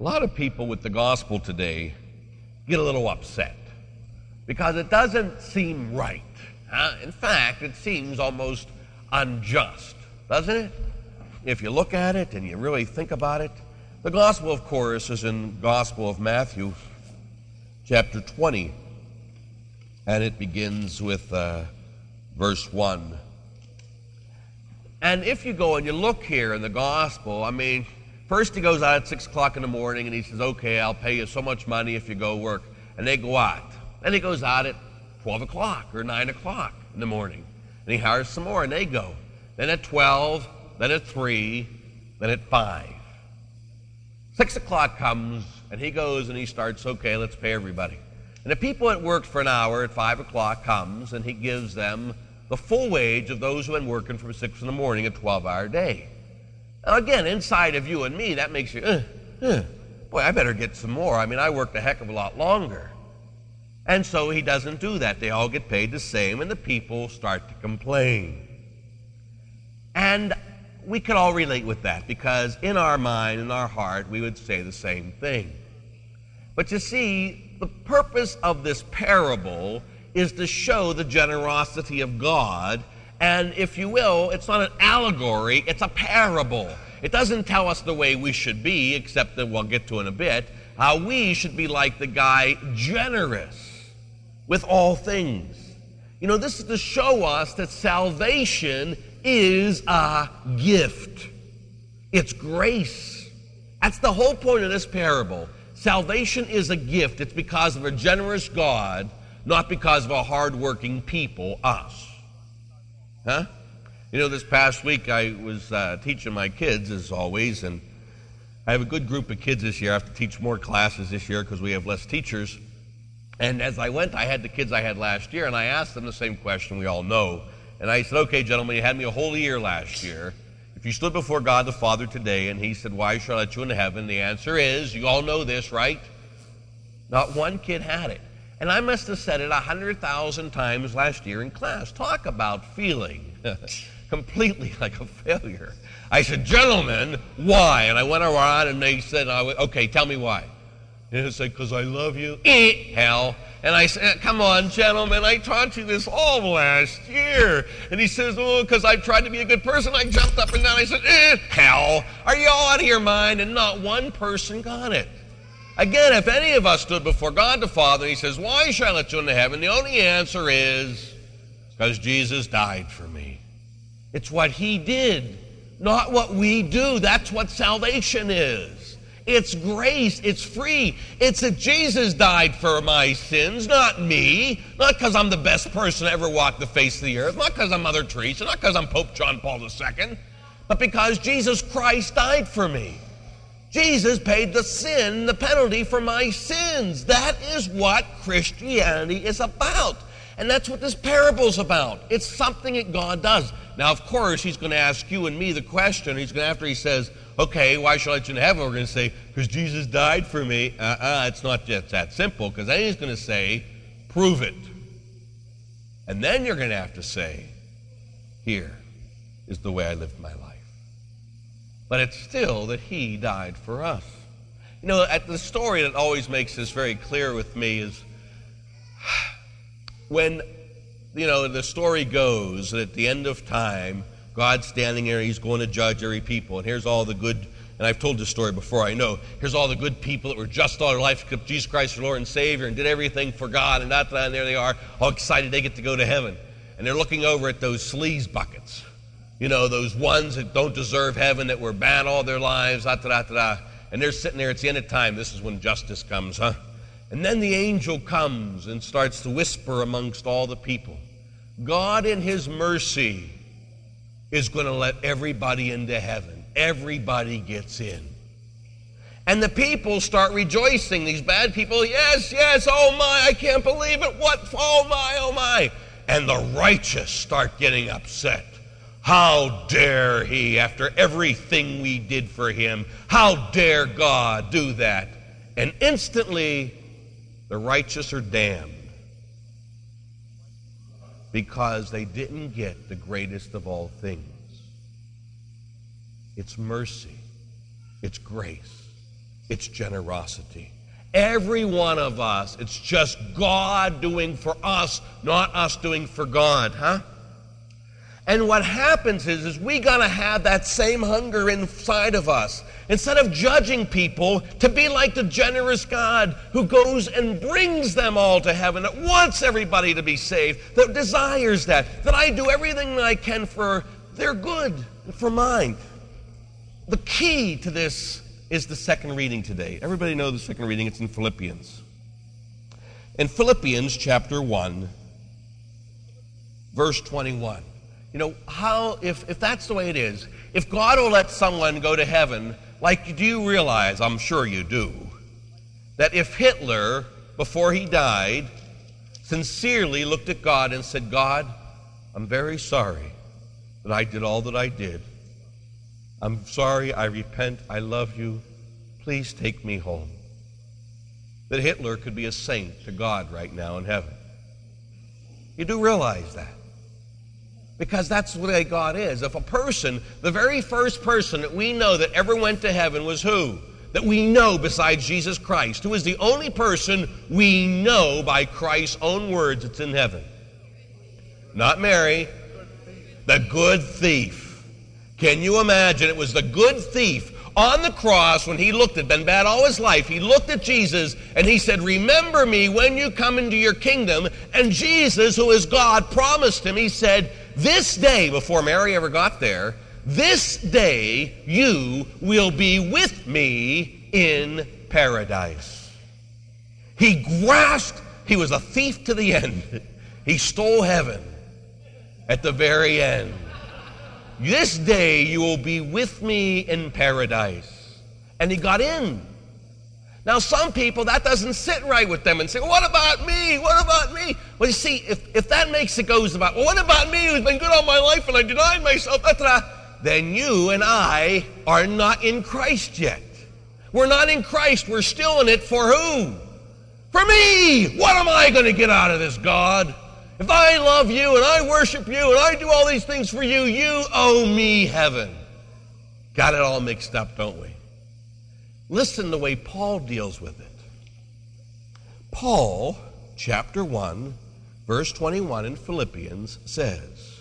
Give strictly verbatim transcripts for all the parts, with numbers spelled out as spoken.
A lot of people with the gospel today get a little upset because it doesn't seem right. Huh? In fact, it seems almost unjust, doesn't it? If you look at it and you really think about it, the gospel, of course, is in Gospel of Matthew, chapter twenty, and it begins with uh, verse one. And if you go and you look here in the gospel, I mean, first he goes out at six o'clock in the morning and he says, okay, I'll pay you so much money if you go work. And they go out. And he goes out at twelve o'clock or nine o'clock in the morning. And he hires some more and they go. Then at twelve, then at three, then at five. Six o'clock comes and he goes and he starts, okay, let's pay everybody. And the people that worked for an hour at five o'clock comes and he gives them the full wage of those who had been working from six in the morning, a twelve-hour day. Now again, inside of you and me, that makes you, uh, uh, boy, I better get some more. I mean, I worked a heck of a lot longer. And so he doesn't do that. They all get paid the same, and the people start to complain. And we could all relate with that, because in our mind, in our heart, we would say the same thing. But you see, the purpose of this parable is to show the generosity of God. And if you will, it's not an allegory, it's a parable. It doesn't tell us the way we should be, except that we'll get to in a bit, how we should be like the guy generous with all things. You know, this is to show us that salvation is a gift. It's grace. That's the whole point of this parable. Salvation is a gift. It's because of a generous God, not because of a hard-working people, us. Huh? You know, this past week I was uh, teaching my kids, as always, and I have a good group of kids this year. I have to teach more classes this year because we have less teachers. And as I went, I had the kids I had last year, and I asked them the same question we all know. And I said, okay, gentlemen, you had me a whole year last year. If you stood before God the Father today, and he said, why shall I let you into heaven? The answer is, you all know this, right? Not one kid had it. And I must have said it one hundred thousand times last year in class. Talk about feeling completely like a failure. I said, gentlemen, why? And I went around and they said, okay, tell me why. And they said, because I love you. Eh, hell. And I said, come on, gentlemen, I taught you this all last year. And he says, oh, because I tried to be a good person. I jumped up and down. I said, eh, hell. Are you all out of your mind? And not one person got it. Again, if any of us stood before God the Father, he says, why shall I let you into heaven? The only answer is, because Jesus died for me. It's what he did, not what we do. That's what salvation is. It's grace. It's free. It's that Jesus died for my sins, not me. Not because I'm the best person to ever walk the face of the earth. Not because I'm Mother Teresa. Not because I'm Pope John Paul the Second. But because Jesus Christ died for me. Jesus paid the sin, the penalty for my sins. That is what Christianity is about. And that's what this parable's about. It's something that God does. Now, of course, he's going to ask you and me the question. He's going to, after he says, okay, why shall I let you in heaven? We're going to say, because Jesus died for me. Uh-uh, it's not just that simple. Because then he's going to say, prove it. And then you're going to have to say, here is the way I lived my life. But it's still that he died for us. You know, at the story that always makes this very clear with me is when, you know, the story goes that at the end of time, God's standing there, he's going to judge every people. And here's all the good, and I've told this story before, I know. Here's all the good people that were just all their life, except Jesus Christ, their Lord and Savior, and did everything for God, and that, and there they are, all excited they get to go to heaven. And they're looking over at those sleaze buckets. You know, those ones that don't deserve heaven, that were bad all their lives, da, da, da, da. And they're sitting there, it's the end of time. This is when justice comes, huh? And then the angel comes and starts to whisper amongst all the people, God in his mercy is going to let everybody into heaven. Everybody gets in. And the people start rejoicing, these bad people, yes, yes, oh my, I can't believe it, what, oh my, oh my. And the righteous start getting upset. How dare he, after everything we did for him, how dare God do that? And instantly, the righteous are damned because they didn't get the greatest of all things. It's mercy. It's grace. It's generosity. Every one of us, it's just God doing for us, not us doing for God, huh? And what happens is, is we gotta have that same hunger inside of us. Instead of judging people, to be like the generous God who goes and brings them all to heaven, that wants everybody to be saved, that desires that, that I do everything that I can for their good, for mine. The key to this is the second reading today. Everybody know the second reading, it's in Philippians. In Philippians chapter one, verse twenty-one. You know, how, if, if that's the way it is, if God will let someone go to heaven, like, do you realize, I'm sure you do, that if Hitler, before he died, sincerely looked at God and said, God, I'm very sorry that I did all that I did. I'm sorry, I repent, I love you, please take me home. That Hitler could be a saint to God right now in heaven. You do realize that. Because that's the way God is. If a person, the very first person that we know that ever went to heaven was who? That we know besides Jesus Christ, who is the only person we know by Christ's own words that's in heaven. Not Mary, the good thief. Can you imagine? It was the good thief on the cross when he looked at, been bad all his life, he looked at Jesus and he said, remember me when you come into your kingdom. And Jesus, who is God, promised him, he said, this day, before Mary ever got there, this day you will be with me in paradise. He grasped, he was a thief to the end. He stole heaven at the very end. This day you will be with me in paradise. And he got in. Now some people, that doesn't sit right with them and say, what about me? What about me? Well, you see, if, if that makes it goes about, well, what about me who's been good all my life and I denied myself, then you and I are not in Christ yet. We're not in Christ. We're still in it for who? For me. What am I going to get out of this, God? If I love you and I worship you and I do all these things for you, you owe me heaven. Got it all mixed up, don't we? Listen the way Paul deals with it. Paul, chapter one, verse twenty-one in Philippians says,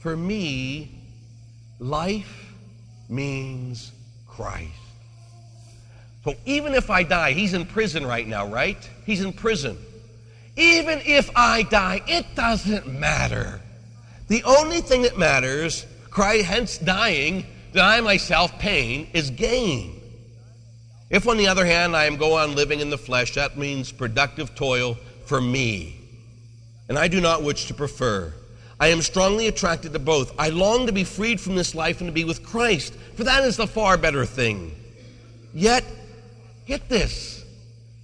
for me, life means Christ. So even if I die, he's in prison right now, right? He's in prison. Even if I die, it doesn't matter. The only thing that matters, Christ, hence dying, deny myself pain, is gain. If, on the other hand, I am go on living in the flesh, that means productive toil for me. And I do not which to prefer. I am strongly attracted to both. I long to be freed from this life and to be with Christ, for that is the far better thing. Yet, get this.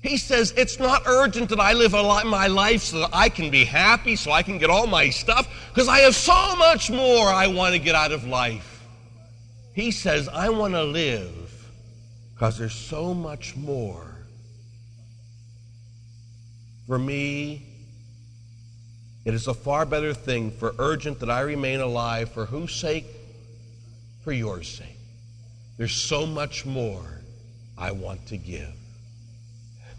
He says, it's not urgent that I live a lot my life so that I can be happy, so I can get all my stuff, because I have so much more I want to get out of life. He says, I want to live because there's so much more. For me, it is a far better thing, for urgent that I remain alive. For whose sake? For your sake. There's so much more I want to give.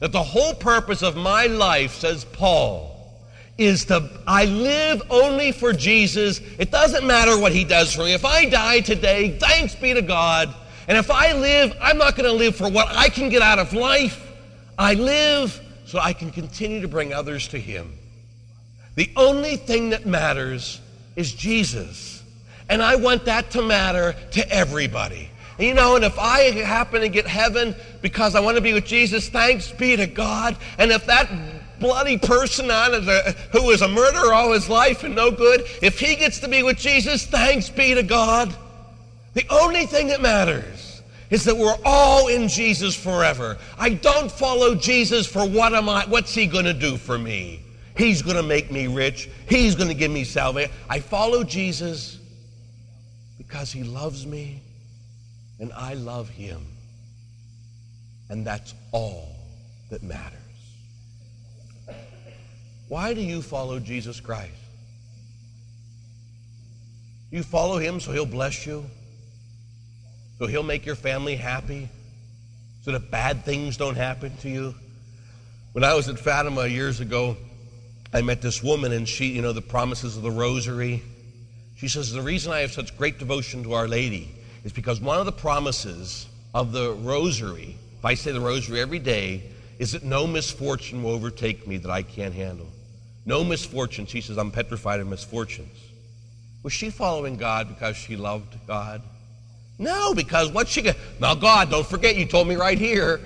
That the whole purpose of my life, says Paul, is to, I live only for Jesus. It doesn't matter what he does for me. If I die today, thanks be to God. And if I live, I'm not going to live for what I can get out of life. I live so I can continue to bring others to him. The only thing that matters is Jesus. And I want that to matter to everybody. And you know, and if I happen to get heaven because I want to be with Jesus, thanks be to God. And if that bloody person on a, who was a murderer all his life and no good, if he gets to be with Jesus, thanks be to God. The only thing that matters is that we're all in Jesus forever. I don't follow Jesus for what am I, what's he going to do for me? He's going to make me rich. He's going to give me salvation. I follow Jesus because he loves me and I love him. And that's all that matters. Why do you follow Jesus Christ? You follow him so he'll bless you. So he'll make your family happy, so that bad things don't happen to you. When I was at Fatima years ago, I met this woman, and she, you know, the promises of the rosary. She says, the reason I have such great devotion to Our Lady is because one of the promises of the rosary, if I say the rosary every day, is that no misfortune will overtake me that I can't handle. No misfortune. She says, I'm petrified of misfortunes. Was she following God because she loved God? No, because what she got, now God, don't forget you told me right here.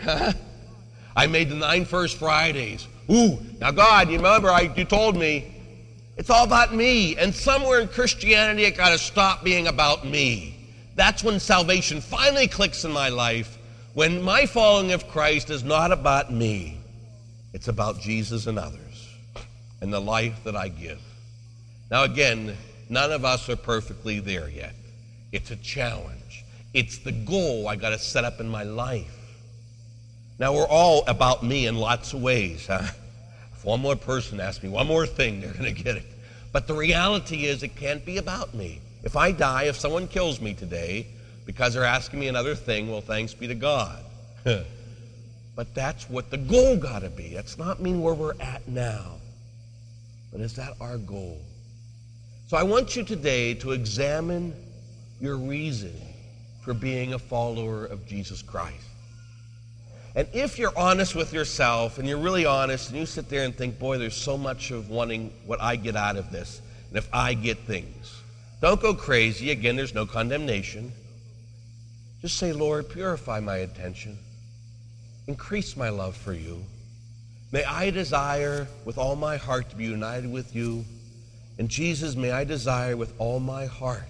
I made the nine First Fridays. Ooh, now God, you remember I, you told me. It's all about me. And somewhere in Christianity, it got to stop being about me. That's when salvation finally clicks in my life, when my following of Christ is not about me. It's about Jesus and others and the life that I give. Now again, none of us are perfectly there yet. It's a challenge. It's the goal I got to set up in my life. Now we're all about me in lots of ways, huh? If one more person asks me one more thing, they're going to get it. But the reality is it can't be about me. If I die, if someone kills me today because they're asking me another thing, well, thanks be to God. But that's what the goal got to be. That's not mean where we're at now. But is that our goal? So I want you today to examine your reason for being a follower of Jesus Christ. And if you're honest with yourself, and you're really honest, and you sit there and think, boy, there's so much of wanting what I get out of this, and if I get things. Don't go crazy. Again, there's no condemnation. Just say, Lord, purify my attention. Increase my love for you. May I desire with all my heart to be united with you. And Jesus, may I desire with all my heart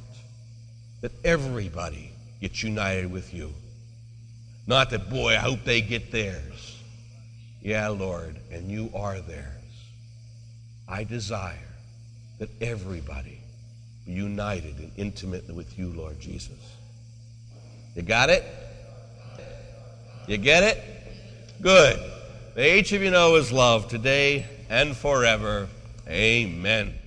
that everybody gets united with you. Not that, boy, I hope they get theirs. Yeah, Lord, and you are theirs. I desire that everybody be united and intimate with you, Lord Jesus. You got it? You get it? Good. May each of you know his love today and forever. Amen.